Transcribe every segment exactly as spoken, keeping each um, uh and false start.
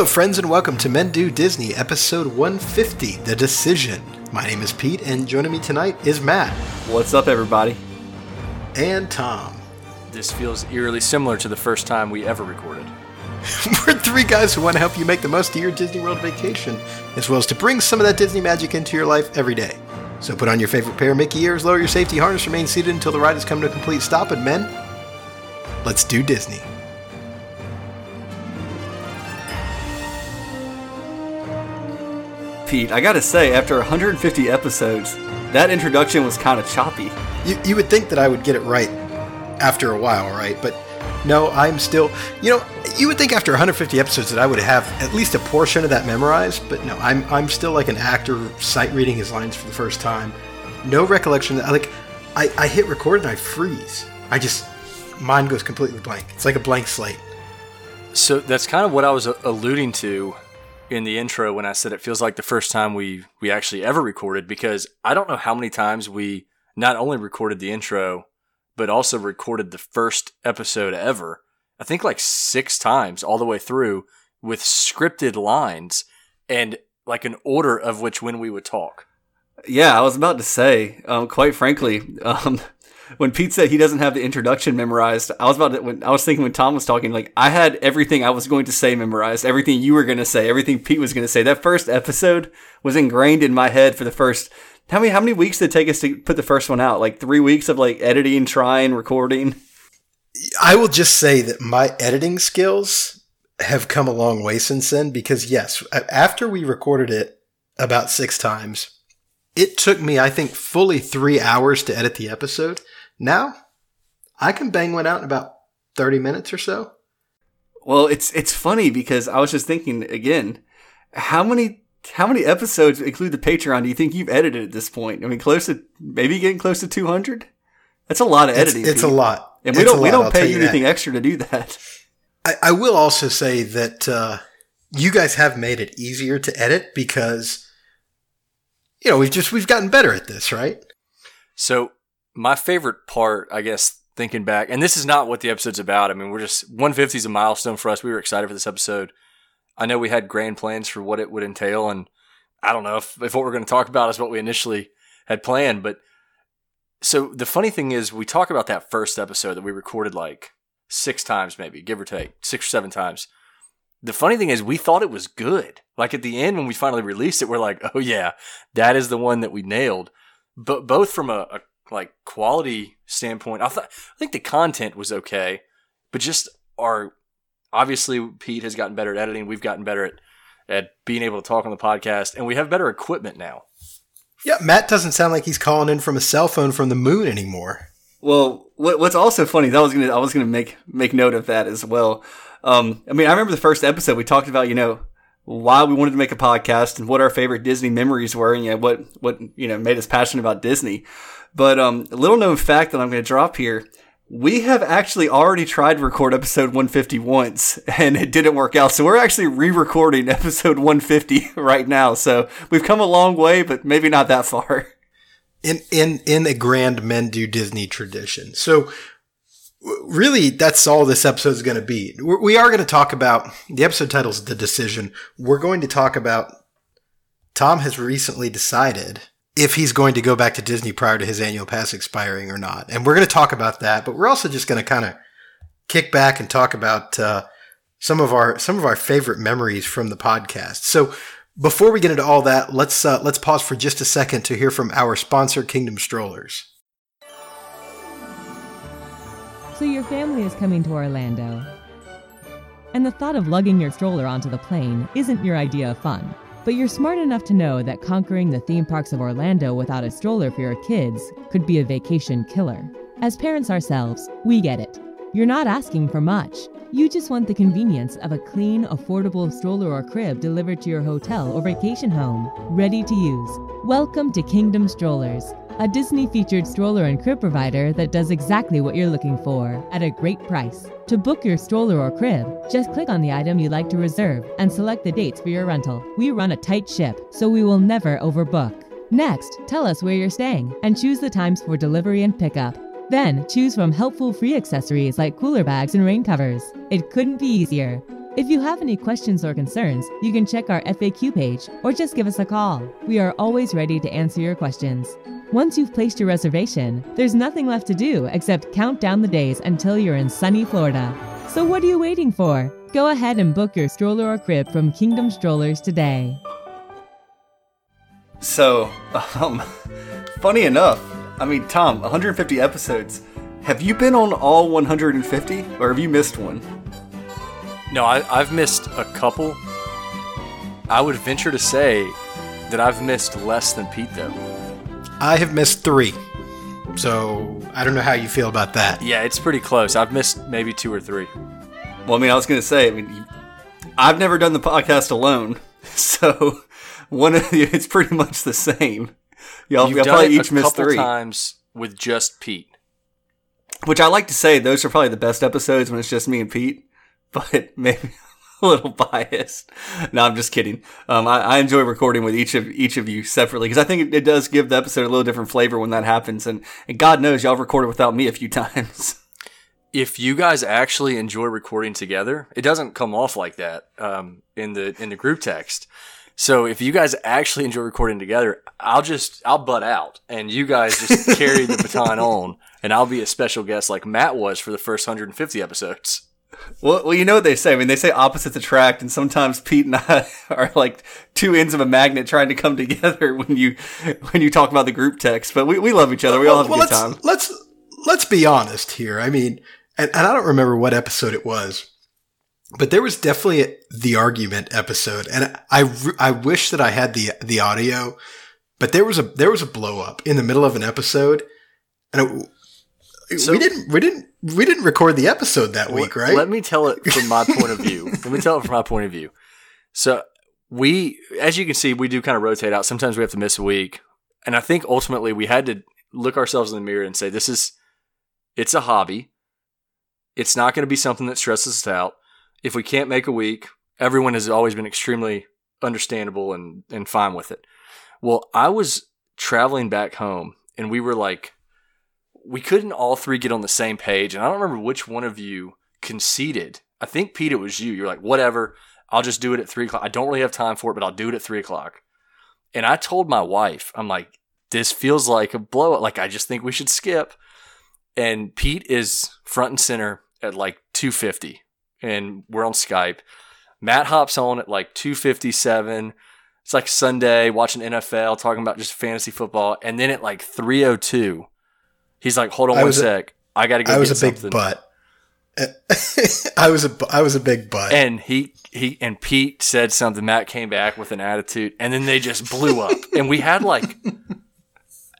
Hello, friends, and welcome to Men Do Disney, episode one fifty, The Decision. My name is Pete, and joining me tonight is Matt. What's up, everybody? And Tom. This feels eerily similar to the first time we ever recorded. We're three guys who want to help you make the most of your Disney World vacation, as well as to bring some of that Disney magic into your life every day. So put on your favorite pair of Mickey ears, lower your safety harness, remain seated until the ride has come to a complete stop, and men, let's do Disney. Pete, I gotta say, after one hundred fifty episodes, that introduction was kind of choppy. You, you would think that I would get it right after a while, right? But no, I'm still, you know, you would think after one hundred fifty episodes that I would have at least a portion of that memorized, but no, I'm I'm still like an actor sight reading his lines for the first time. No recollection. Like, I, I hit record and I freeze. I just, mine goes completely blank. It's like a blank slate. So that's kind of what I was alluding to in the intro when I said it feels like the first time we we actually ever recorded, because I don't know how many times we not only recorded the intro, but also recorded the first episode ever. I think like six times all the way through with scripted lines and like an order of which when we would talk. Yeah, I was about to say, um, quite frankly, um, when Pete said he doesn't have the introduction memorized, I was about to, when I was thinking when Tom was talking, like I had everything I was going to say memorized, everything you were going to say, everything Pete was going to say. That first episode was ingrained in my head for the first, how many, how many weeks did it take us to put the first one out? Like three weeks of like editing, trying, recording. I will just say that my editing skills have come a long way since then, because yes, after we recorded it about six times, it took me, I think, fully three hours to edit the episode. Now, I can bang one out in about thirty minutes or so. Well, it's it's funny because I was just thinking again, how many how many episodes include the Patreon do you think you've edited at this point? I mean, close to maybe getting close to two hundred. That's a lot of editing. It's, it's a lot, and we it's don't we lot, don't pay you anything that. extra to do that. I, I will also say that uh, you guys have made it easier to edit because you know we've just we've gotten better at this, right? So. My favorite part, I guess, thinking back, and this is not what the episode's about. I mean, we're just, one fifty is a milestone for us. We were excited for this episode. I know we had grand plans for what it would entail, and I don't know if, if what we're going to talk about is what we initially had planned. But so the funny thing is we talk about that first episode that we recorded like six times maybe, give or take, six or seven times. The funny thing is we thought it was good. Like at the end when we finally released it, we're like, oh yeah, that is the one that we nailed. But both from a, a like quality standpoint, I thought I think the content was okay, but just our obviously Pete has gotten better at editing. We've gotten better at at being able to talk on the podcast, and we have better equipment now. Yeah, Matt doesn't sound like he's calling in from a cell phone from the moon anymore. Well, what, what's also funny is I was gonna I was gonna make make note of that as well. Um, I mean, I remember the first episode we talked about, you know, why we wanted to make a podcast and what our favorite Disney memories were, and you know, what what you know made us passionate about Disney. But um, a little known fact that I'm going to drop here, we have actually already tried to record episode one fifty once, and it didn't work out. So we're actually re-recording episode one fifty right now. So we've come a long way, but maybe not that far. In in in a grand Men Do Disney tradition. So really, that's all this episode is going to be. We are going to talk about – the episode title is The Decision. We're going to talk about Tom has recently decided – if he's going to go back to Disney prior to his annual pass expiring or not. And we're going to talk about that, but we're also just going to kind of kick back and talk about uh, some of our some of our favorite memories from the podcast. So before we get into all that, let's uh, let's pause for just a second to hear from our sponsor, Kingdom Strollers. So your family is coming to Orlando, and the thought of lugging your stroller onto the plane isn't your idea of fun. But you're smart enough to know that conquering the theme parks of Orlando without a stroller for your kids could be a vacation killer. As parents ourselves, we get it. You're not asking for much. You just want the convenience of a clean, affordable stroller or crib delivered to your hotel or vacation home, ready to use. Welcome to Kingdom Strollers, a Disney-featured stroller and crib provider that does exactly what you're looking for at a great price. To book your stroller or crib, just click on the item you'd like to reserve and select the dates for your rental. We run a tight ship, so we will never overbook. Next, tell us where you're staying and choose the times for delivery and pickup. Then choose from helpful free accessories like cooler bags and rain covers. It couldn't be easier. If you have any questions or concerns, you can check our F A Q page or just give us a call. We are always ready to answer your questions. Once you've placed your reservation, there's nothing left to do except count down the days until you're in sunny Florida. So what are you waiting for? Go ahead and book your stroller or crib from Kingdom Strollers today. So, um, funny enough, I mean, Tom, one hundred fifty episodes. Have you been on all one hundred fifty, or have you missed one? No, I, I've missed a couple. I would venture to say that I've missed less than Pete, though. I have missed three. So, I don't know how you feel about that. Yeah, it's pretty close. I've missed maybe two or three. Well, I mean, I was going to say, I mean, I've never done the podcast alone. So, one of the, it's pretty much the same. Y'all, You've y'all done probably it each a missed couple three. Times with just Pete. Which I like to say, those are probably the best episodes when it's just me and Pete. But maybe I'm a little biased. No, I'm just kidding. Um, I, I enjoy recording with each of each of you separately because I think it, it does give the episode a little different flavor when that happens. And, and God knows y'all recorded without me a few times. If you guys actually enjoy recording together, it doesn't come off like that um, in the in the group text. So if you guys actually enjoy recording together, I'll just I'll butt out and you guys just carry the baton on, and I'll be a special guest like Matt was for the first one hundred fifty episodes. Well, well, you know what they say. I mean, they say opposites attract, and sometimes Pete and I are like two ends of a magnet trying to come together when you when you talk about the group text. But we, we love each other. We all have well, a good let's, time. Let's let's be honest here. I mean, and, and I don't remember what episode it was, but there was definitely a, the argument episode, and I, I wish that I had the the audio. But there was a there was a blow up in the middle of an episode, and. It, So, we didn't we didn't we didn't record the episode that week, right? Let me tell it from my point of view. Let me tell it from my point of view. So we, as you can see, we do kind of rotate out. Sometimes we have to miss a week. And I think ultimately we had to look ourselves in the mirror and say, this is, it's a hobby. It's not going to be something that stresses us out. If we can't make a week, everyone has always been extremely understandable and, and fine with it. Well, I was traveling back home and we were like, we couldn't all three get on the same page, and I don't remember which one of you conceded. I think, Pete, it was you. You're like, whatever, I'll just do it at three o'clock. I don't really have time for it, but I'll do it at three o'clock. And I told my wife, I'm like, this feels like a blowout. Like, I just think we should skip. And Pete is front and center at like two fifty, and we're on Skype. Matt hops on at like two fifty-seven. It's like Sunday, watching N F L, talking about just fantasy football. And then at like three oh two, he's like, hold on one sec. I got to go get something. I was a big butt. I was a, I was a big butt. And he, he and Pete said something. Matt came back with an attitude. And then they just blew up. And we had like,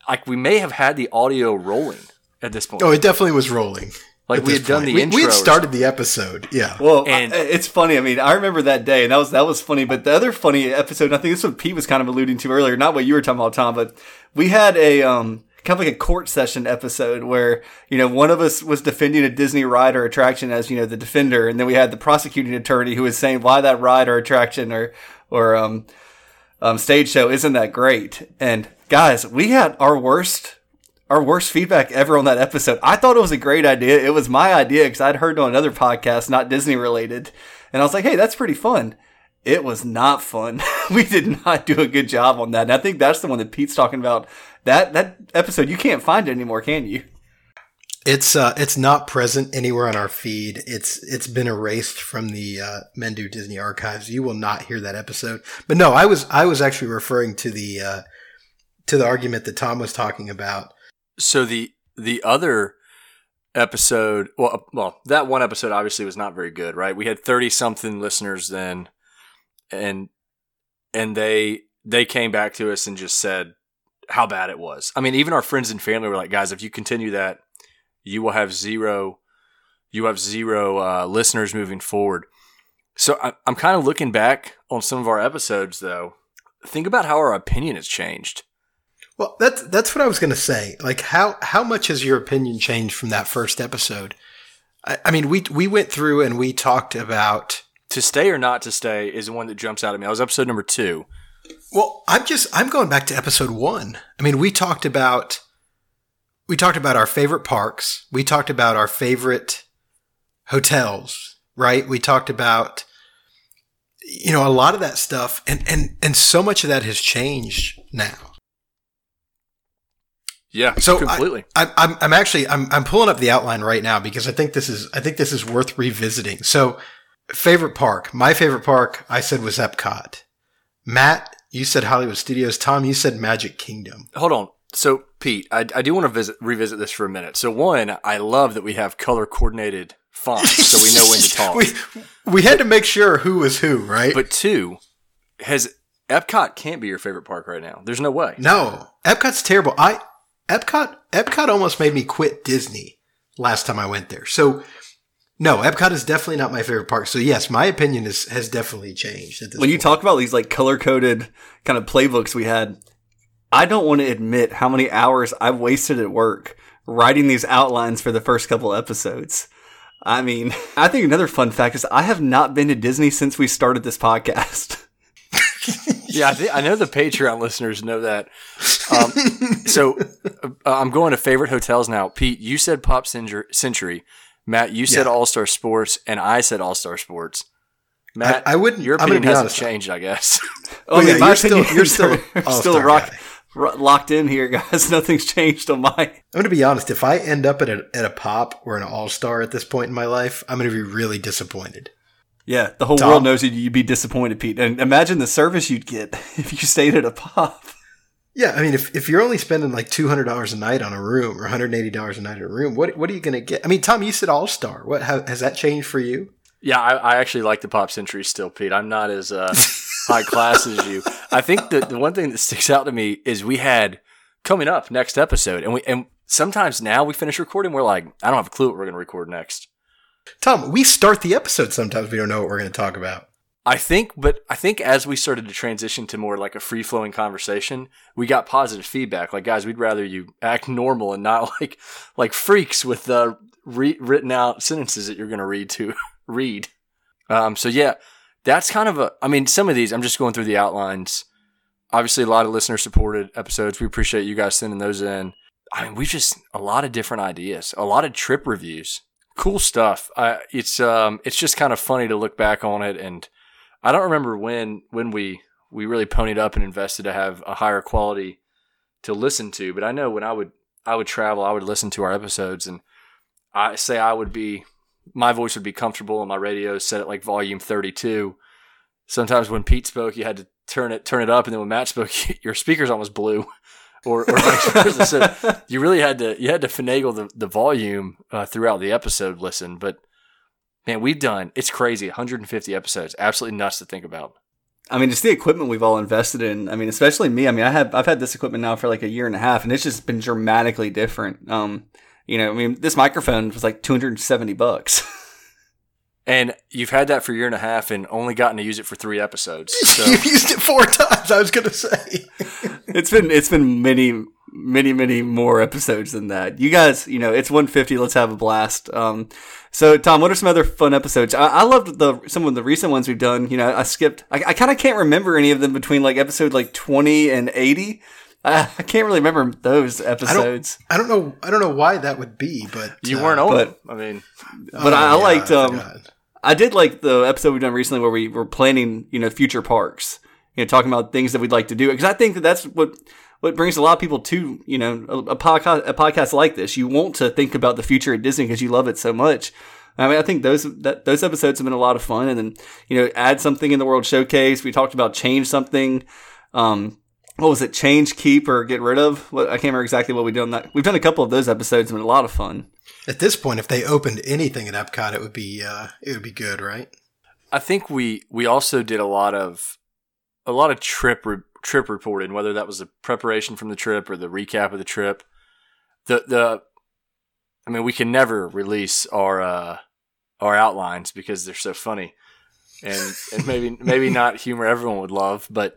like we may have had the audio rolling at this point. Oh, it definitely was rolling. Like we had done the intro. We had started the episode. Yeah. Well, and I, it's funny. I mean, I remember that day, and that was that was funny. But the other funny episode, and I think this is what Pete was kind of alluding to earlier, not what you were talking about, Tom, but we had a um. kind of like a court session episode where, you know, one of us was defending a Disney ride or attraction as, you know, the defender. And then we had the prosecuting attorney who was saying why that ride or attraction or, or, um, um, stage show isn't that great. And guys, we had our worst, our worst feedback ever on that episode. I thought it was a great idea. It was my idea because I'd heard on another podcast, not Disney related. And I was like, hey, that's pretty fun. It was not fun. We did not do a good job on that. And I think that's the one that Pete's talking about. That that episode, you can't find it anymore, can you? It's uh, it's not present anywhere on our feed. It's it's been erased from the uh, Men Do Disney archives. You will not hear that episode. But no, I was I was actually referring to the uh, to the argument that Tom was talking about. So the the other episode, well, well, that one episode obviously was not very good, right? We had thirty something listeners then, and and they they came back to us and just said how bad it was. I mean, even our friends and family were like, guys, if you continue that, you will have zero, you have zero uh, listeners moving forward. So I, I'm kind of looking back on some of our episodes, though. Think about how our opinion has changed. Well, that's, that's what I was going to say. Like, how, how much has your opinion changed from that first episode? I, I mean, we, we went through and we talked about to stay or not to stay is the one that jumps out at me. That was episode number two. Well, I'm just I'm going back to episode one. I mean, we talked about we talked about our favorite parks. We talked about our favorite hotels, right? We talked about you know, a lot of that stuff, and, and, and so much of that has changed now. Yeah, so completely. I, I, I'm I'm actually I'm I'm pulling up the outline right now because I think this is I think this is worth revisiting. So, favorite park, my favorite park, I said was Epcot. Matt, you said Hollywood Studios. Tom, you said Magic Kingdom. Hold on. So, Pete, I, I do want to visit revisit this for a minute. So, one, I love that we have color coordinated fonts, so we know when to talk. we we had to make sure who was who, right? But two, has Epcot can't be your favorite park right now. There's no way. No, Epcot's terrible. I Epcot Epcot almost made me quit Disney last time I went there. So, no, Epcot is definitely not my favorite park. So, yes, my opinion is has definitely changed at this point. When you talk about these like color-coded kind of playbooks we had, I don't want to admit how many hours I've wasted at work writing these outlines for the first couple episodes. I mean, I think another fun fact is I have not been to Disney since we started this podcast. Yeah, I, th- I know the Patreon listeners know that. Um, so uh, I'm going to favorite hotels now. Pete, you said Pop Century. Matt, you said yeah. All-Star Sports, and I said All-Star Sports. Matt, I, I wouldn't, your opinion hasn't changed, I guess. Oh, well, yeah, my you're opinion, still, you're still, still rock, ro- locked in here, guys. Nothing's changed on my. I'm going to be honest. If I end up at a, at a Pop or an All-Star at this point in my life, I'm going to be really disappointed. Yeah, the whole Tom. world knows you'd be disappointed, Pete. And imagine the service you'd get if you stayed at a Pop. Yeah, I mean, if, if you're only spending like two hundred dollars a night on a room or one hundred eighty dollars a night at a room, what what are you going to get? I mean, Tom, you said All-Star. What how, has that changed for you? Yeah, I, I actually like the Pop Century still, Pete. I'm not as uh, high class as you. I think that the one thing that sticks out to me is we had coming up next episode, and we and sometimes now we finish recording, we're like, I don't have a clue what we're going to record next. Tom, we start the episode sometimes we don't know what we're going to talk about. I think, but I think as we started to transition to more like a free-flowing conversation, we got positive feedback. Like, guys, we'd rather you act normal and not like like freaks with the re- written out sentences that you're going to read to read. Um, so yeah, that's kind of a. I mean, some of these I'm just going through the outlines. Obviously, a lot of listener-supported episodes. We appreciate you guys sending those in. I mean, we've just a lot of different ideas, a lot of trip reviews. Cool stuff. Uh, it's um, it's just kind of funny to look back on it, and I don't remember when when we we really ponied up and invested to have a higher quality to listen to. But I know when I would I would travel, I would listen to our episodes, and I say I would be my voice would be comfortable, and my radio set at like volume thirty-two. Sometimes when Pete spoke, you had to turn it turn it up, and then when Matt spoke, your speakers almost blew. Or, or vice versa. So you really had to you had to finagle the the volume uh, throughout the episode. Listen, but man, we've done it's crazy. one hundred fifty episodes, absolutely nuts to think about. I mean, it's the equipment we've all invested in. I mean, especially me. I mean, I have I've had this equipment now for like a year and a half, and it's just been dramatically different. Um, you know, I mean, this microphone was like two hundred seventy bucks, and you've had that for a year and a half, and only gotten to use it for three episodes. So. You've used it four times. I was gonna say. It's been it's been many many many more episodes than that. You guys, you know, it's one fifty. Let's have a blast. Um, so Tom, what are some other fun episodes? I, I loved the some of the recent ones we've done. You know, I skipped. I, I kind of can't remember any of them between like episode like twenty and eighty. I, I can't really remember those episodes. I don't, I don't know. I don't know why that would be, but you uh, weren't on. But, I mean, but oh, I, I yeah, liked. Um, God. I did like the episode we've done recently where we were planning, you know, future parks. You know, talking about things that we'd like to do, because I think that that's what what brings a lot of people to, you know, a, a podcast a podcast like this. You want to think about the future of Disney because you love it so much. I mean, I think those that, those episodes have been a lot of fun. And then, you know, add something in the World Showcase. We talked about change something. Um, what was it? Change, keep, or get rid of? What, I can't remember exactly what we did on that. We've done a couple of those episodes. It's been a lot of fun. At this point, if they opened anything at Epcot, it would be uh, it would be good, right? I think we we also did a lot of. A lot of trip re- trip reporting, whether that was the preparation from the trip or the recap of the trip. The the, I mean, we can never release our uh, our outlines because they're so funny, and and maybe maybe not humor everyone would love, but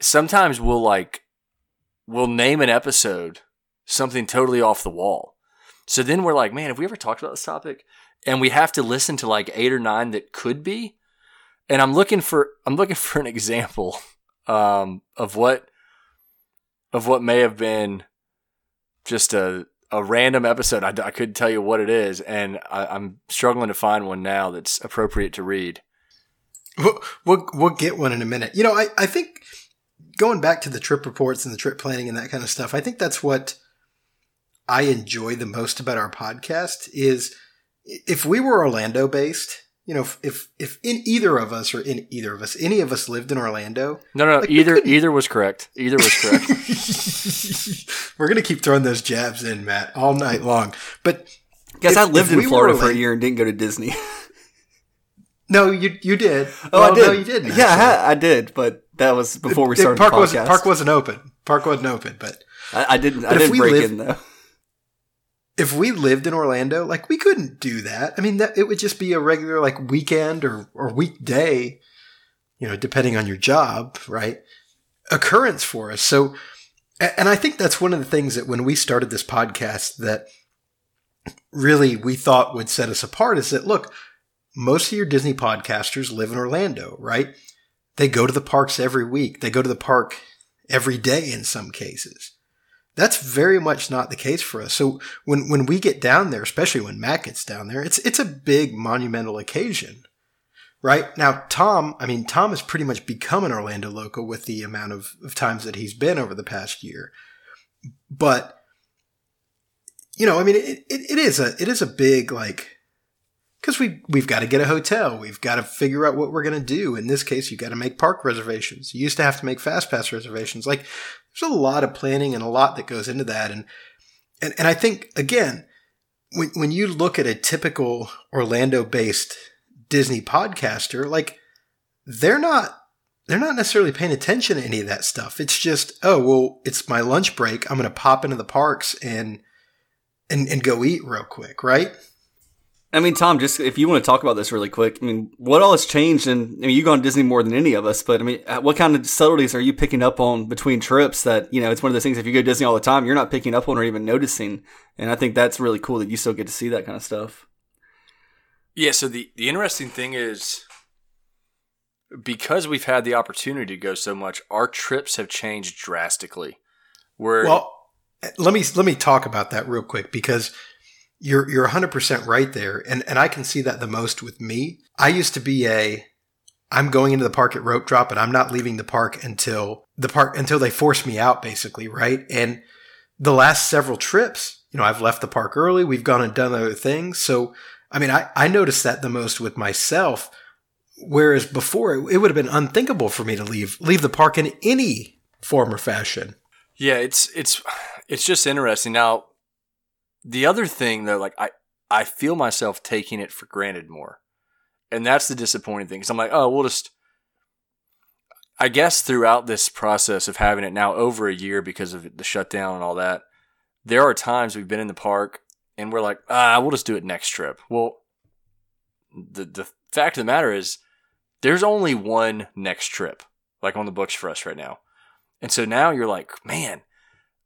sometimes we'll like we'll name an episode something totally off the wall. So then we're like, man, have we ever talked about this topic? And we have to listen to like eight or nine that could be. And I'm looking for I'm looking for an example um, of what of what may have been just a a random episode. I, I couldn't tell you what it is, and I, I'm struggling to find one now that's appropriate to read. We'll, we'll, we'll get one in a minute. You know, I, I think going back to the trip reports and the trip planning and that kind of stuff, I think that's what I enjoy the most about our podcast is if we were Orlando based, you know, if, if, if in either of us or in either of us, any of us lived in Orlando. No, no, like either, either was correct. Either was correct. We're going to keep throwing those jabs in, Matt, all night long. But guys, if, I lived in we Florida Orlando, for a year and didn't go to Disney. No, you you did. Oh, well, I did. No, you didn't. Actually. Yeah, I, I did, but that was before we started the podcast. Park wasn't, park wasn't open. Park wasn't open, but I, I didn't. But I didn't break lived, in though. If we lived in Orlando, like we couldn't do that. I mean, that, it would just be a regular like weekend or or weekday, you know, depending on your job, right? Occurrence for us. So, and I think that's one of the things that when we started this podcast that really we thought would set us apart is that look. Most of your Disney podcasters live in Orlando, right? They go to the parks every week. They go to the park every day in some cases. That's very much not the case for us. So when, when we get down there, especially when Matt gets down there, it's, it's a big monumental occasion, right? Now, Tom, I mean, Tom has pretty much become an Orlando local with the amount of, of times that he's been over the past year. But, you know, I mean, it, it, it is a, it is a big, like, because we, we've got to get a hotel. We've got to figure out what we're going to do. In this case, you've got to make park reservations. You used to have to make Fast Pass reservations. Like, there's a lot of planning and a lot that goes into that. And and, and I think, again, when, when you look at a typical Orlando-based Disney podcaster, like, they're not they're not necessarily paying attention to any of that stuff. It's just, oh, well, it's my lunch break. I'm going to pop into the parks and and and go eat real quick, right? I mean, Tom, just if you want to talk about this really quick, I mean, what all has changed? And I mean, you go on Disney more than any of us, but I mean, what kind of subtleties are you picking up on between trips that, you know, it's one of those things, if you go to Disney all the time, you're not picking up on or even noticing. And I think that's really cool that you still get to see that kind of stuff. Yeah. So the, the interesting thing is because we've had the opportunity to go so much, our trips have changed drastically. We're- well, let me, let me talk about that real quick because You're you're one hundred percent right there, and and I can see that the most with me. I used to be a, I'm going into the park at rope drop, and I'm not leaving the park until the park until they force me out, basically, right? And the last several trips, you know, I've left the park early. We've gone and done other things. So, I mean, I I noticed that the most with myself, whereas before it, it would have been unthinkable for me to leave leave the park in any form or fashion. Yeah, it's it's it's just interesting now. The other thing, though, like I, I feel myself taking it for granted more. And that's the disappointing thing. Because I'm like, oh, we'll just – I guess throughout this process of having it now over a year because of the shutdown and all that, there are times we've been in the park and we're like, ah, we'll just do it next trip. Well, the the fact of the matter is there's only one next trip, like on the books for us right now. And so now you're like, man,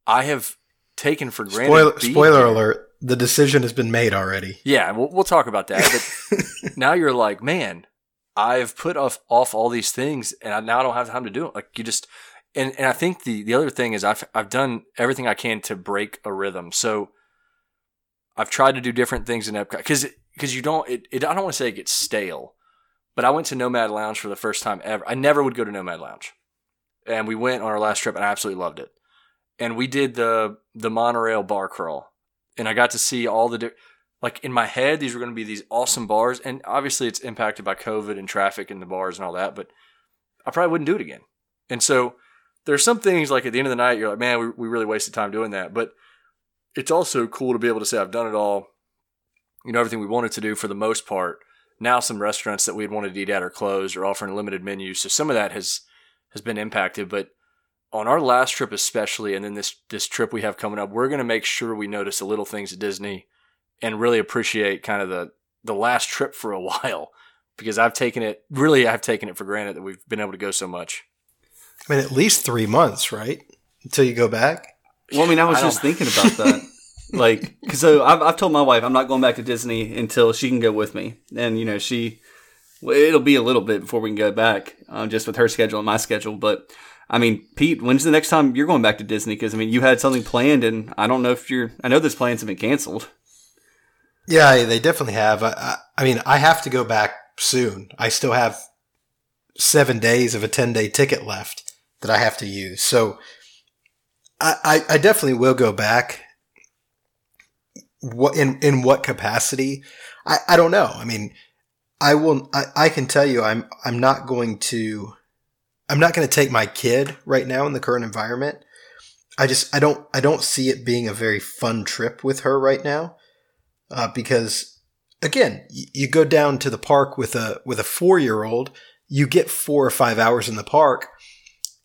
I have – taken for granted. Spoiler, spoiler alert, the decision has been made already. Yeah, we'll, we'll talk about that. But now you're like, man, I've put off, off all these things and I now don't have time to do it. Like you just, and, and I think the, the other thing is I've, I've done everything I can to break a rhythm. So I've tried to do different things in Epcot because, because you don't, it, it, I don't want to say it gets stale, but I went to Nomad Lounge for the first time ever. I never would go to Nomad Lounge. And we went on our last trip and I absolutely loved it. And we did the the monorail bar crawl. And I got to see all the di- – like in my head, these were going to be these awesome bars. And obviously it's impacted by COVID and traffic and the bars and all that. But I probably wouldn't do it again. And so there's some things like at the end of the night, you're like, man, we, we really wasted time doing that. But it's also cool to be able to say I've done it all, you know, everything we wanted to do for the most part. Now some restaurants that we had wanted to eat at are closed or offering limited menus. So some of that has has been impacted. But on our last trip especially, and then this this trip we have coming up, we're going to make sure we notice the little things at Disney and really appreciate kind of the, the last trip for a while because I've taken it – really I've taken it for granted that we've been able to go so much. I mean, at least three months, right? Until you go back? Well, I mean, I was I just thinking about that. Like, because so I've, I've told my wife I'm not going back to Disney until she can go with me. And, you know, she – it'll be a little bit before we can go back um, just with her schedule and my schedule, but – I mean, Pete, when's the next time you're going back to Disney? Because, I mean, you had something planned, and I don't know if you're – I know those plans have been canceled. Yeah, they definitely have. I, I, I mean, I have to go back soon. I still have seven days of a ten-day ticket left that I have to use. So I, I, I definitely will go back. What in, in what capacity? I, I don't know. I mean, I will, I, I can tell you I'm, I'm not going to, I'm not going to take my kid right now in the current environment. I just, I don't, I don't see it being a very fun trip with her right now. Uh, because again, you, you go down to the park with a, with a four-year-old, you get four or five hours in the park.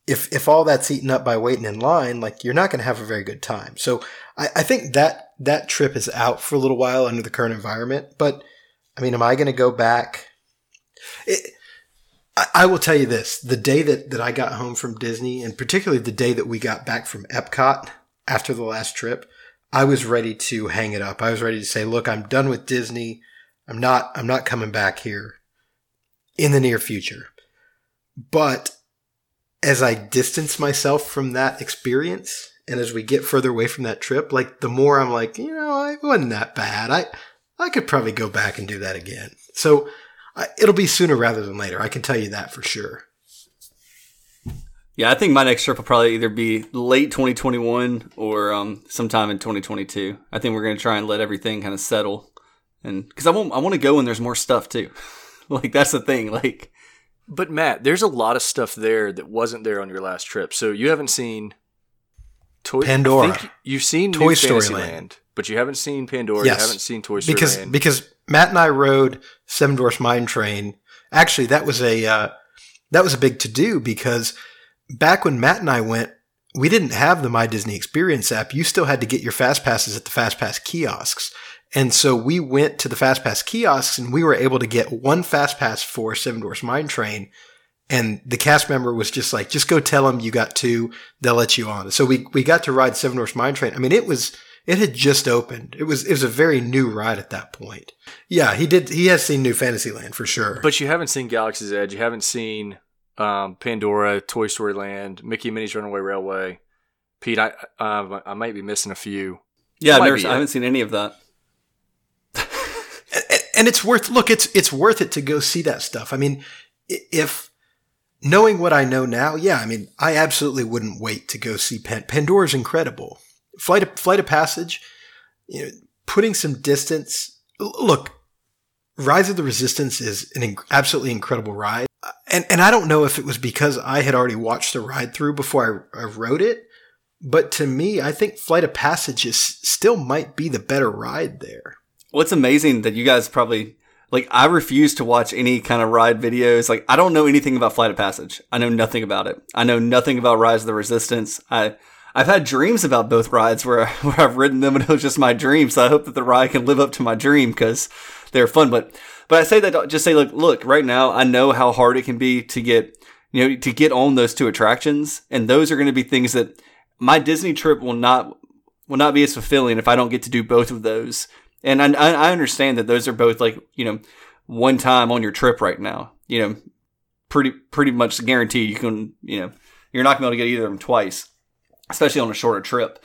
If, if all that's eaten up by waiting in line, like you're not going to have a very good time. So I, I think that, that trip is out for a little while under the current environment, but I mean, am I going to go back? It, I, I will tell you this. The day that, that I got home from Disney, and particularly the day that we got back from Epcot after the last trip, I was ready to hang it up. I was ready to say, look, I'm done with Disney. I'm not, I'm not coming back here in the near future. But as I distance myself from that experience and as we get further away from that trip, like the more I'm like, you know, it wasn't that bad. I, I could probably go back and do that again. So uh, it'll be sooner rather than later. I can tell you that for sure. Yeah, I think my next trip will probably either be late twenty twenty-one or um, sometime in twenty twenty-two. I think we're going to try and let everything kind of settle, and because I want I want to go when there's more stuff too. Like that's the thing. Like, but Matt, there's a lot of stuff there that wasn't there on your last trip. So you haven't seen Toy Pandora. I think you've seen Toy New Story Fantasyland. Land. But you haven't seen Pandora, yes. You haven't seen Toy Story because, Land. Because Matt and I rode Seven Dwarfs Mine Train. Actually, that was a uh, that was a big to-do because back when Matt and I went, we didn't have the My Disney Experience app. You still had to get your Fast Passes at the Fast Pass kiosks. And so we went to the Fast Pass kiosks and we were able to get one Fast Pass for Seven Dwarfs Mine Train. And the cast member was just like, just go tell them you got two. They'll let you on. So we, we got to ride Seven Dwarfs Mine Train. I mean, it was... It had just opened. It was it was a very new ride at that point. Yeah, he did. He has seen New Fantasyland for sure. But you haven't seen Galaxy's Edge. You haven't seen um, Pandora, Toy Story Land, Mickey and Minnie's Runaway Railway. Pete, I uh, I might be missing a few. Yeah, never, I haven't seen any of that. and, and it's worth look. It's it's worth it to go see that stuff. I mean, if knowing what I know now, yeah, I mean, I absolutely wouldn't wait to go see Pan- Pandora's incredible. Flight of, Flight of Passage, you know, putting some distance. Look, Rise of the Resistance is an inc- absolutely incredible ride. And and I don't know if it was because I had already watched the ride through before I, I wrote it, but to me, I think Flight of Passage is still might be the better ride there. Well, it's amazing that you guys probably, like, I refuse to watch any kind of ride videos. Like, I don't know anything about Flight of Passage. I know nothing about it. I know nothing about Rise of the Resistance. I... I've had dreams about both rides where, where I've ridden them and it was just my dream. So I hope that the ride can live up to my dream because they're fun. But, but I say that to just say, like, look, right now, I know how hard it can be to get, you know, to get on those two attractions. And those are going to be things that my Disney trip will not, will not be as fulfilling if I don't get to do both of those. And I, I understand that those are both, like, you know, one time on your trip right now, you know, pretty, pretty much guaranteed you can, you know, you're not going to be able to get either of them twice, especially on a shorter trip.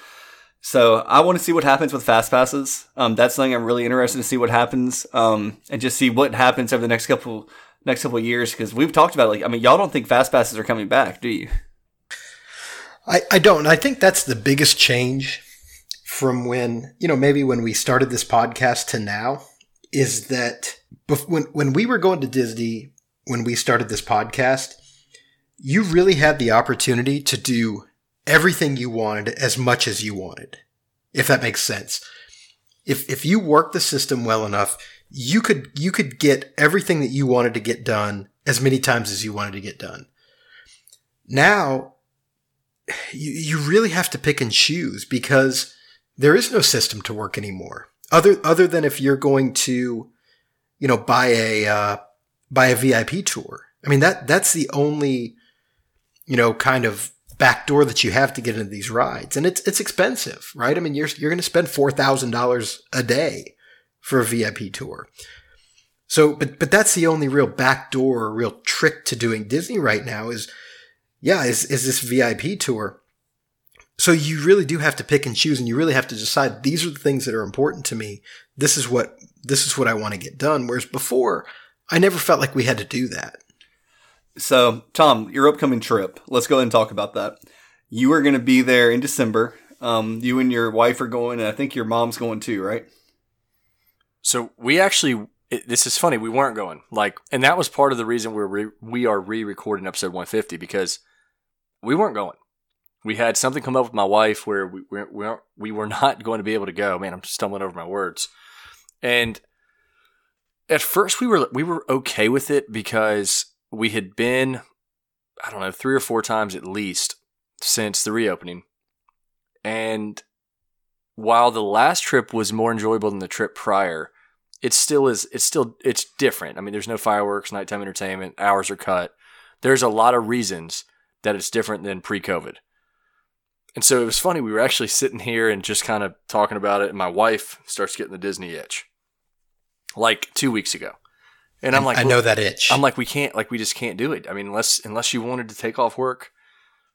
So I want to see what happens with Fast Passes. Um, that's something I'm really interested to see what happens, um, and just see what happens over the next couple next couple of years. Because we've talked about it. Like, I mean, y'all don't think Fast Passes are coming back, do you? I, I don't. I think that's the biggest change from when, you know, maybe when we started this podcast to now is that bef- when when we were going to Disney, when we started this podcast, you really had the opportunity to do everything you wanted as much as you wanted, if that makes sense. If if you work the system well enough, you could you could get everything that you wanted to get done as many times as you wanted to get done. Now, you, you really have to pick and choose because there is no system to work anymore. Other other than if you're going to, you know, buy a uh, buy a V I P tour. I mean that that's the only, you know, kind of backdoor that you have to get into these rides, and it's it's expensive, right? I mean, you're you're going to spend four thousand dollars a day for a V I P tour. So, but but that's the only real backdoor, or real trick to doing Disney right now is, yeah, is is this V I P tour. So you really do have to pick and choose, and you really have to decide these are the things that are important to me. This is what this is what I want to get done. Whereas before, I never felt like we had to do that. So, Tom, your upcoming trip. Let's go ahead and talk about that. You are going to be there in December. Um, you and your wife are going, and I think your mom's going too, right? So, we actually... It, this is funny. We weren't going. like, And that was part of the reason we're re- we are re-recording episode one fifty, because we weren't going. We had something come up with my wife where we we, we, aren't, we were not going to be able to go. Man, I'm stumbling over my words. And at first, we were we were okay with it because we had been, I don't know, three or four times at least since the reopening. And while the last trip was more enjoyable than the trip prior, It still is, it's still, it's different. I mean, there's no fireworks, nighttime entertainment, hours are cut. There's a lot of reasons that it's different than pre-COVID. And so it was funny. We were actually sitting here and just kind of talking about it. And my wife starts getting the Disney itch like two weeks ago. And I'm like, I know that itch. I'm like, we can't, like, we just can't do it. I mean, unless, unless you wanted to take off work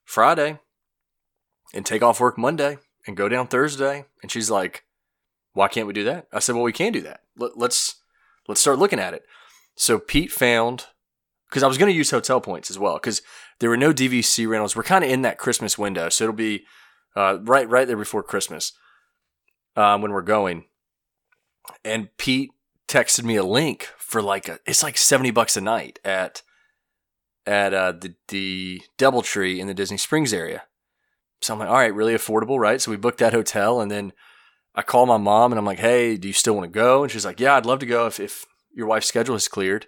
Friday and take off work Monday and go down Thursday. And she's like, why can't we do that? I said, well, we can do that. Let's let's start looking at it. So Pete found, because I was going to use hotel points as well, because there were no D V C rentals. We're kind of in that Christmas window, so it'll be uh, right right there before Christmas um, when we're going. And Pete texted me a link for like a, it's like seventy bucks a night at at uh, the the DoubleTree in the Disney Springs area. So I'm like, all right, really affordable, right? So we booked that hotel, and then I call my mom and I'm like, hey, do you still want to go? And she's like, yeah, I'd love to go if, if your wife's schedule is cleared.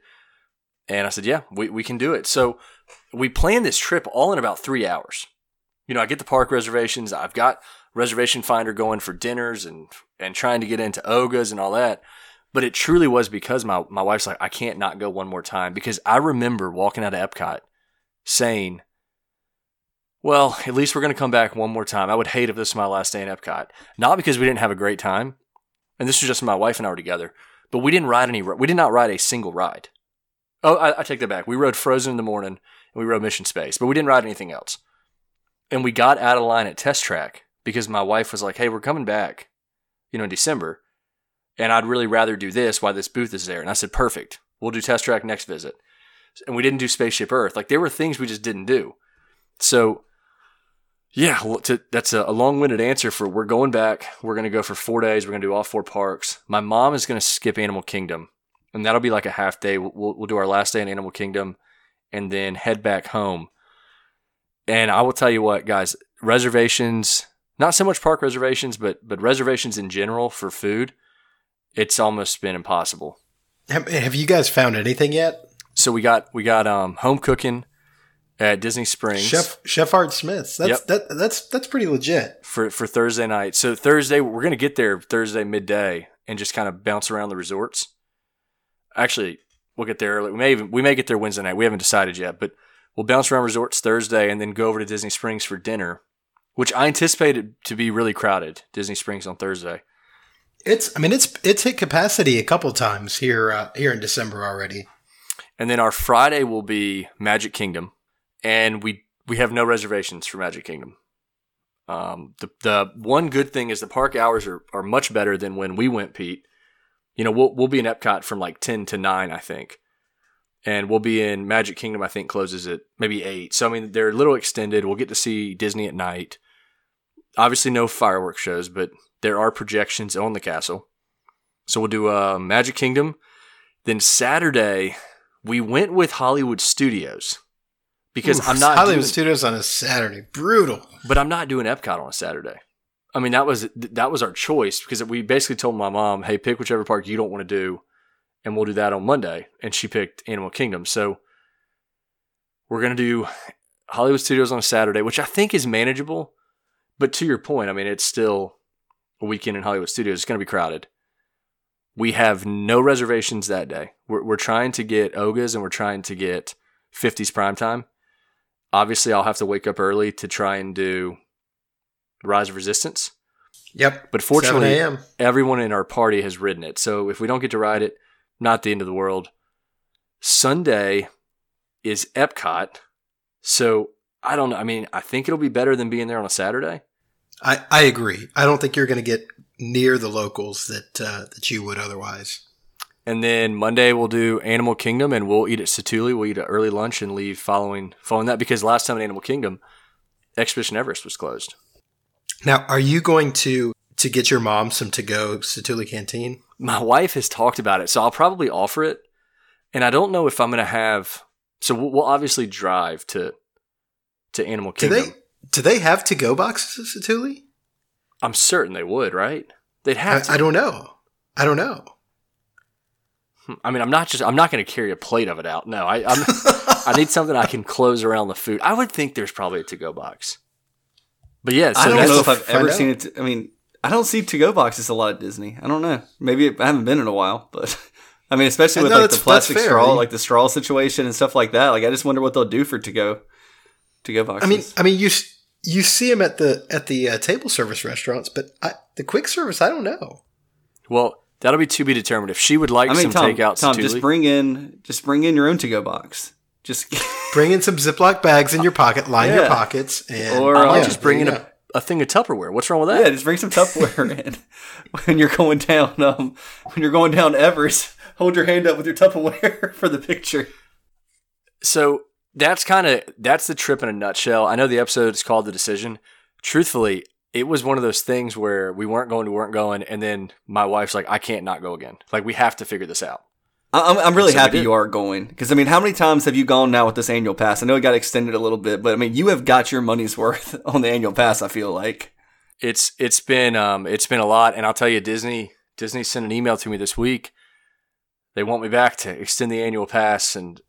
And I said, yeah, we, we can do it. So we planned this trip all in about three hours. You know, I get the park reservations. I've got reservation finder going for dinners and, and trying to get into Ogas and all that. But it truly was because my, my wife's like, I can't not go one more time, because I remember walking out of Epcot saying, well, at least we're going to come back one more time. I would hate if this was my last day in Epcot. Not because we didn't have a great time, and this was just my wife and I were together, but we didn't ride any, we did not ride a single ride. Oh, I, I take that back. We rode Frozen in the morning, and we rode Mission Space, but we didn't ride anything else. And we got out of line at Test Track because my wife was like, hey, we're coming back, you know, in December, and I'd really rather do this while this booth is there. And I said, perfect. We'll do Test Track next visit. And we didn't do Spaceship Earth. Like, there were things we just didn't do. So, yeah, to, that's a, a long-winded answer for we're going back. We're going to go for four days. We're going to do all four parks. My mom is going to skip Animal Kingdom, and that'll be like a half day. We'll, we'll do our last day in Animal Kingdom and then head back home. And I will tell you what, guys, reservations, not so much park reservations, but but reservations in general for food, it's almost been impossible. Have, have you guys found anything yet? So we got we got um, home cooking at Disney Springs. Chef Chef Art Smith's. That's yep. that, that's that's pretty legit. For for Thursday night. So Thursday, we're going to get there Thursday midday and just kind of bounce around the resorts. Actually, we'll get there early. We may even we may get there Wednesday night. We haven't decided yet, but we'll bounce around resorts Thursday and then go over to Disney Springs for dinner, which I anticipated to be really crowded. Disney Springs on Thursday. It's I mean it's it's hit capacity a couple times here uh, here in December already. And then our Friday will be Magic Kingdom. And we, we have no reservations for Magic Kingdom. Um, the the one good thing is the park hours are, are much better than when we went, Pete. You know, we'll we'll be in Epcot from like ten to nine, I think. And we'll be in Magic Kingdom, I think, closes at maybe eight. So, I mean, they're a little extended. We'll get to see Disney at night. Obviously, no fireworks shows, but there are projections on the castle. So, we'll do uh, Magic Kingdom. Then Saturday, we went with Hollywood Studios. Because Oof, I'm not Hollywood doing, Studios on a Saturday, brutal. But I'm not doing Epcot on a Saturday. I mean, that was that was our choice, because we basically told my mom, "Hey, pick whichever park you don't want to do, and we'll do that on Monday." And she picked Animal Kingdom, so we're gonna do Hollywood Studios on a Saturday, which I think is manageable. But to your point, I mean, it's still a weekend in Hollywood Studios; it's gonna be crowded. We have no reservations that day. We're, we're trying to get Ogas, and we're trying to get fifties Prime Time. Obviously, I'll have to wake up early to try and do Rise of Resistance. Yep. But fortunately, everyone in our party has ridden it. So if we don't get to ride it, not the end of the world. Sunday is Epcot. So I don't know. I mean, I think it'll be better than being there on a Saturday. I, I agree. I don't think you're going to get near the locals that uh, that you would otherwise. And then Monday we'll do Animal Kingdom, and we'll eat at Satouli. We'll eat an early lunch and leave following following that, because last time at Animal Kingdom, Expedition Everest was closed. Now, are you going to to get your mom some to-go Satouli Canteen? My wife has talked about it, so I'll probably offer it. And I don't know if I'm going to have – so we'll, we'll obviously drive to to Animal Kingdom. Do they, do they have to-go boxes at Satouli? I'm certain they would, right? They'd have I, to. I don't know. I don't know. I mean, I'm not just, I'm not going to carry a plate of it out. No, I I'm, I need something I can close around the food. I would think there's probably a to-go box. But yeah, so I don't know if I've ever seen it. I mean, I don't see to-go boxes a lot at Disney. I don't know. Maybe it, I haven't been in a while, but I mean, especially with no, like the plastic fair, straw, right? Like the straw situation and stuff like that. Like, I just wonder what they'll do for to-go, to-go boxes. I mean, I mean, you you see them at the at the uh, table service restaurants, but I, the quick service, I don't know. Well. That'll be to be determined. If she would like I mean, some Tom, takeout, Tom, Satouli, just bring in, just bring in your own to-go box. Just bring in some Ziploc bags in your pocket, line yeah. your pockets, and or I'll yeah, just bring in yeah. a, a thing of Tupperware. What's wrong with that? Yeah, just bring some Tupperware in when you're going down. Um, when you're going down Everest, hold your hand up with your Tupperware for the picture. So that's kind of that's the trip in a nutshell. I know the episode is called The Decision. Truthfully. It was one of those things where we weren't going to weren't going, and then my wife's like, I can't not go again. Like, we have to figure this out. I'm, I'm really so happy you are going. Because, I mean, how many times have you gone now with this annual pass? I know it got extended a little bit, but, I mean, you have got your money's worth on the annual pass, I feel like. It's It's been um it's been a lot, and I'll tell you, Disney Disney sent an email to me this week. They want me back to extend the annual pass, and,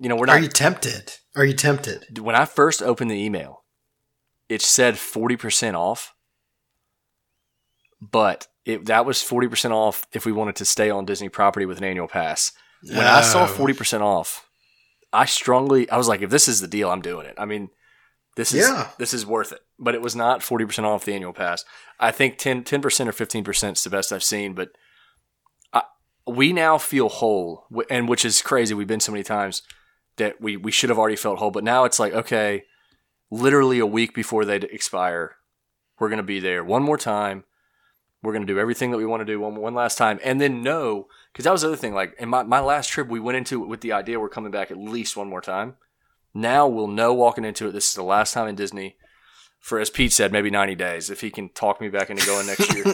you know, we're not... Are you tempted? Are you tempted? When I first opened the email... It said forty percent off, but it, that was forty percent off if we wanted to stay on Disney property with an annual pass. When oh. I saw forty percent off, I strongly – I was like, if this is the deal, I'm doing it. I mean, this is yeah. this is worth it. But it was not forty percent off the annual pass. I think ten, ten percent or fifteen percent is the best I've seen, but I, we now feel whole, and which is crazy. We've been so many times that we, we should have already felt whole, but now it's like, okay – literally a week before they expire, we're going to be there one more time. We're going to do everything that we want to do one one last time. And then know, because that was the other thing. Like in my, my last trip, we went into it with the idea we're coming back at least one more time. Now we'll know walking into it, this is the last time in Disney for, as Pete said, maybe ninety days, if he can talk me back into going next year.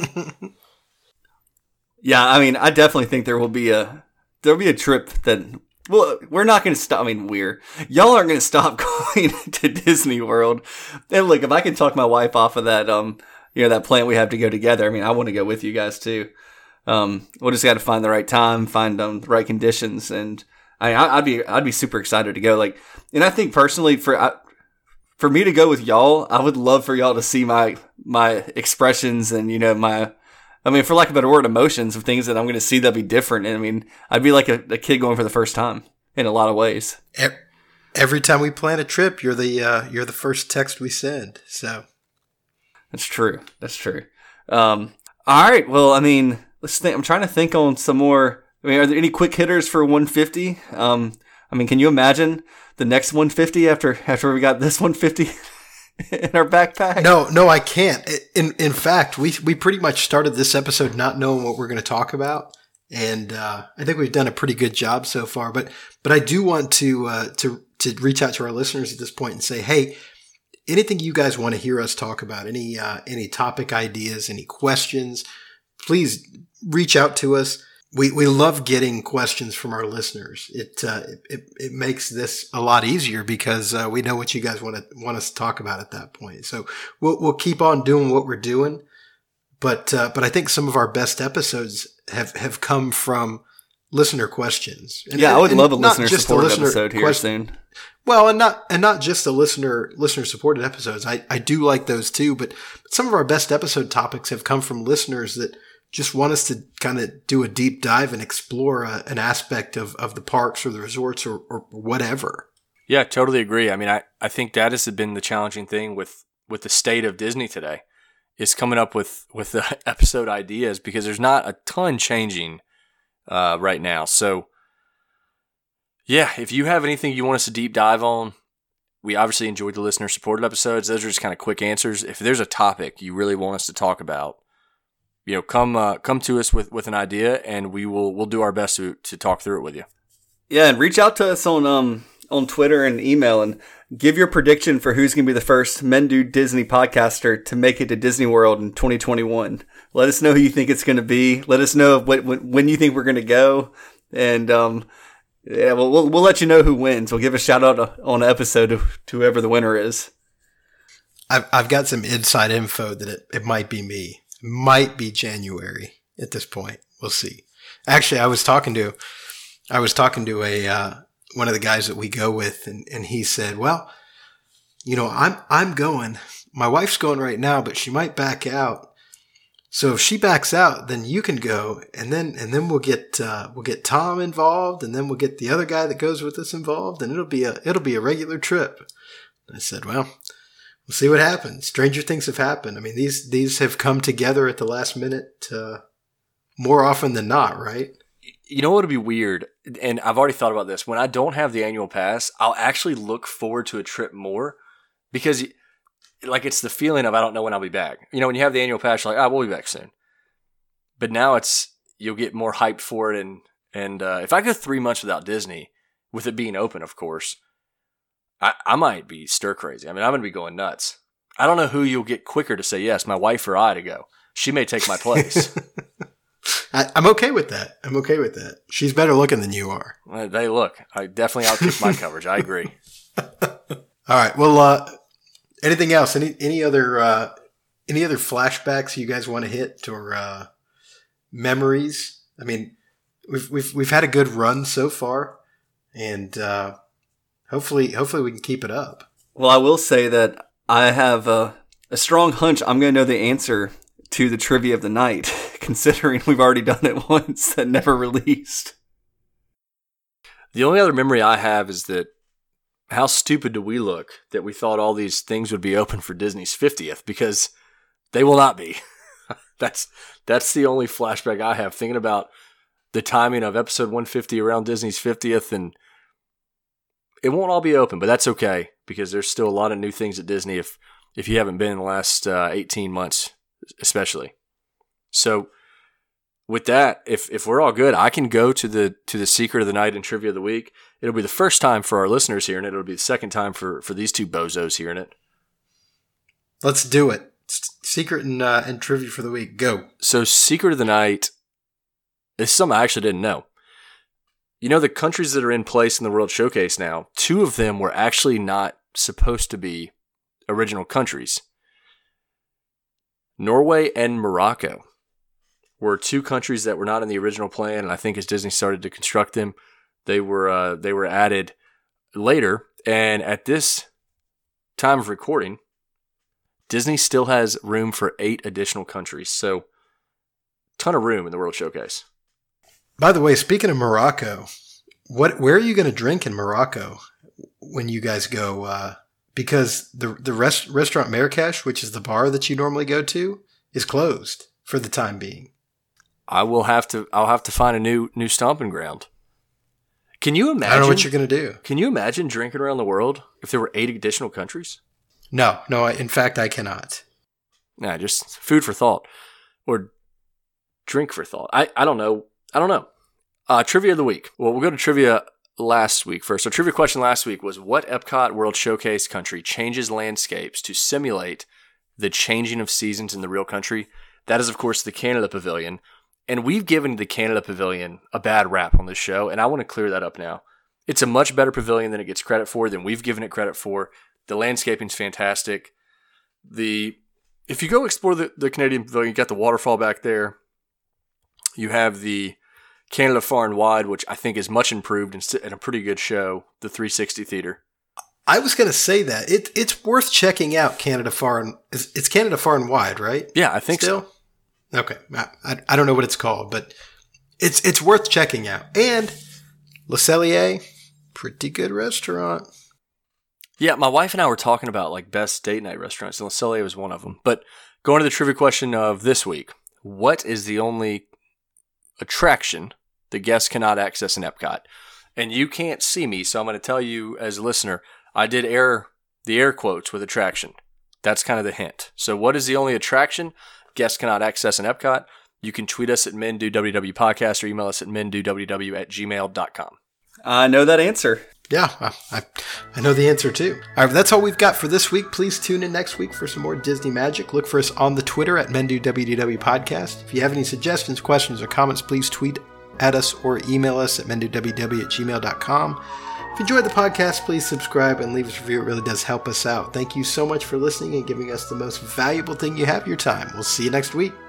Yeah, I mean, I definitely think there will be a there'll be a trip that... Well, we're not going to stop. I mean, we're y'all aren't going to stop going to Disney World. And look, if I can talk my wife off of that, um, you know, that plan we have to go together. I mean, I want to go with you guys too. Um, we'll just got to find the right time, find um, the right conditions, and I, I'd be, I'd be super excited to go. Like, and I think personally for, I, for me to go with y'all, I would love for y'all to see my, my expressions and you know my. I mean, for lack of a better word, emotions of things that I'm going to see that'll be different. And I mean, I'd be like a, a kid going for the first time in a lot of ways. Every time we plan a trip, you're the uh, you're the first text we send. So that's true. That's true. Um, all right. Well, I mean, let's think. I'm trying to think on some more. I mean, are there any quick hitters for one fifty? Um, I mean, can you imagine the next one fifty after after we got this one fifty? In our backpack? No, no, I can't. In in fact, we we pretty much started this episode not knowing what we're going to talk about, and uh, I think we've done a pretty good job so far. But but I do want to uh, to to reach out to our listeners at this point and say, hey, anything you guys want to hear us talk about, any uh, any topic ideas, any questions, please reach out to us. We we love getting questions from our listeners. It uh, it it makes this a lot easier because uh, we know what you guys want to want us to talk about at that point. So we'll we'll keep on doing what we're doing, but uh, but I think some of our best episodes have, have come from listener questions. And, yeah, and, I would love a listener supported listener episode here question. Soon. Well, and not and not just the listener listener supported episodes. I I do like those too, but, but some of our best episode topics have come from listeners that. Just want us to kind of do a deep dive and explore a, an aspect of, of the parks or the resorts or, or whatever. Yeah, totally agree. I mean, I, I think that has been the challenging thing with, with the state of Disney today is coming up with, with the episode ideas because there's not a ton changing uh, right now. So, yeah, if you have anything you want us to deep dive on, we obviously enjoyed the listener-supported episodes. Those are just kind of quick answers. If there's a topic you really want us to talk about, you know, come uh, come to us with, with an idea, and we will we'll do our best to to talk through it with you. Yeah, and reach out to us on um on Twitter and email, and give your prediction for who's going to be the first Men Do Disney podcaster to make it to Disney World in twenty twenty-one. Let us know who you think it's going to be. Let us know what, what when you think we're going to go, and um yeah, we'll, we'll we'll let you know who wins. We'll give a shout out on an episode to whoever the winner is. I've I've got some inside info that it, it might be me. Might be January at this point. We'll see. Actually, I was talking to, I was talking to a uh, one of the guys that we go with, and, and he said, "Well, you know, I'm I'm going. My wife's going right now, but she might back out. So if she backs out, then you can go, and then and then we'll get uh, we'll get Tom involved, and then we'll get the other guy that goes with us involved, and it'll be a it'll be a regular trip." I said, "Well, we'll see what happens. Stranger things have happened. I mean, these these have come together at the last minute uh, more often than not, right?" You know what would be weird, and I've already thought about this. When I don't have the annual pass, I'll actually look forward to a trip more because, like, it's the feeling of I don't know when I'll be back. You know, when you have the annual pass, you're like, ah, we'll be back soon. But now it's you'll get more hyped for it, and and uh, if I go three months without Disney, with it being open, of course. I, I might be stir crazy. I mean, I'm going to be going nuts. I don't know who you'll get quicker to say yes, my wife or I, to go. She may take my place. I, I'm okay with that. I'm okay with that. She's better looking than you are. Well, they look. I definitely outkick my coverage. I agree. All right. Well, uh, anything else? Any any other uh, any other flashbacks you guys want to hit, or uh, memories? I mean, we've we've we've had a good run so far, and. Uh, Hopefully, hopefully we can keep it up. Well, I will say that I have a, a strong hunch I'm going to know the answer to the trivia of the night, considering we've already done it once and never released. The only other memory I have is that how stupid do we look that we thought all these things would be open for Disney's fiftieth, because they will not be. That's that's the only flashback I have, thinking about the timing of episode one fifty around Disney's fiftieth, and it won't all be open, but that's okay because there's still a lot of new things at Disney if if you haven't been in the last uh, eighteen months, especially. So with that, if if we're all good, I can go to the to the secret of the night and trivia of the week. It'll be the first time for our listeners hearing it. It'll be the second time for, for these two bozos hearing it. Let's do it. Secret and, uh, and trivia for the week. Go. So secret of the night, this is something I actually didn't know. You know, the countries that are in place in the World Showcase now, two of them were actually not supposed to be original countries. Norway and Morocco were two countries that were not in the original plan, and I think as Disney started to construct them, they were uh, they were added later. And at this time of recording, Disney still has room for eight additional countries, so ton of room in the World Showcase. By the way, speaking of Morocco, what where are you going to drink in Morocco when you guys go? Uh, because the the rest, restaurant Marrakesh, which is the bar that you normally go to, is closed for the time being. I will have to. I'll have to find a new new stomping ground. Can you imagine? I don't know what you're going to do. Can you imagine drinking around the world if there were eight additional countries? No, no. I, in fact, I cannot. Nah, just food for thought, or drink for thought. I, I don't know. I don't know. Uh, trivia of the week. Well, we'll go to trivia last week first. So trivia question last week was, what Epcot World Showcase country changes landscapes to simulate the changing of seasons in the real country? That is, of course, the Canada Pavilion. And we've given the Canada Pavilion a bad rap on this show, and I want to clear that up now. It's a much better pavilion than it gets credit for, than we've given it credit for. The landscaping's fantastic. The If you go explore the, the Canadian Pavilion, you got the waterfall back there. You have the Canada Far and Wide, which I think is much improved and a pretty good show, the three sixty Theater. I was going to say that. It, it's worth checking out Canada Far and – it's Canada Far and Wide, right? Yeah, I think Still? so. Okay. I, I don't know what it's called, but it's it's worth checking out. And Le Cellier, pretty good restaurant. Yeah, my wife and I were talking about like best date night restaurants, and Le Cellier was one of them. But going to the trivia question of this week, what is the only – attraction the guests cannot access in Epcot? And you can't see me, so I'm going to tell you as a listener, I did air the air quotes with attraction. That's kind of the hint. So what is the only attraction guests cannot access in Epcot, you can tweet us at MenDoWW Podcast or email us at MenDoWW at gmail dot com. I know that answer. Yeah, I, I know the answer too. All right, that's all we've got for this week. Please tune in next week for some more Disney magic. Look for us on the Twitter at MenDoWW Podcast. If you have any suggestions, questions, or comments, please tweet at us or email us at MenDoWW at gmail dot com. If you enjoyed the podcast, please subscribe and leave us a review. It really does help us out. Thank you so much for listening and giving us the most valuable thing you have, your time. We'll see you next week.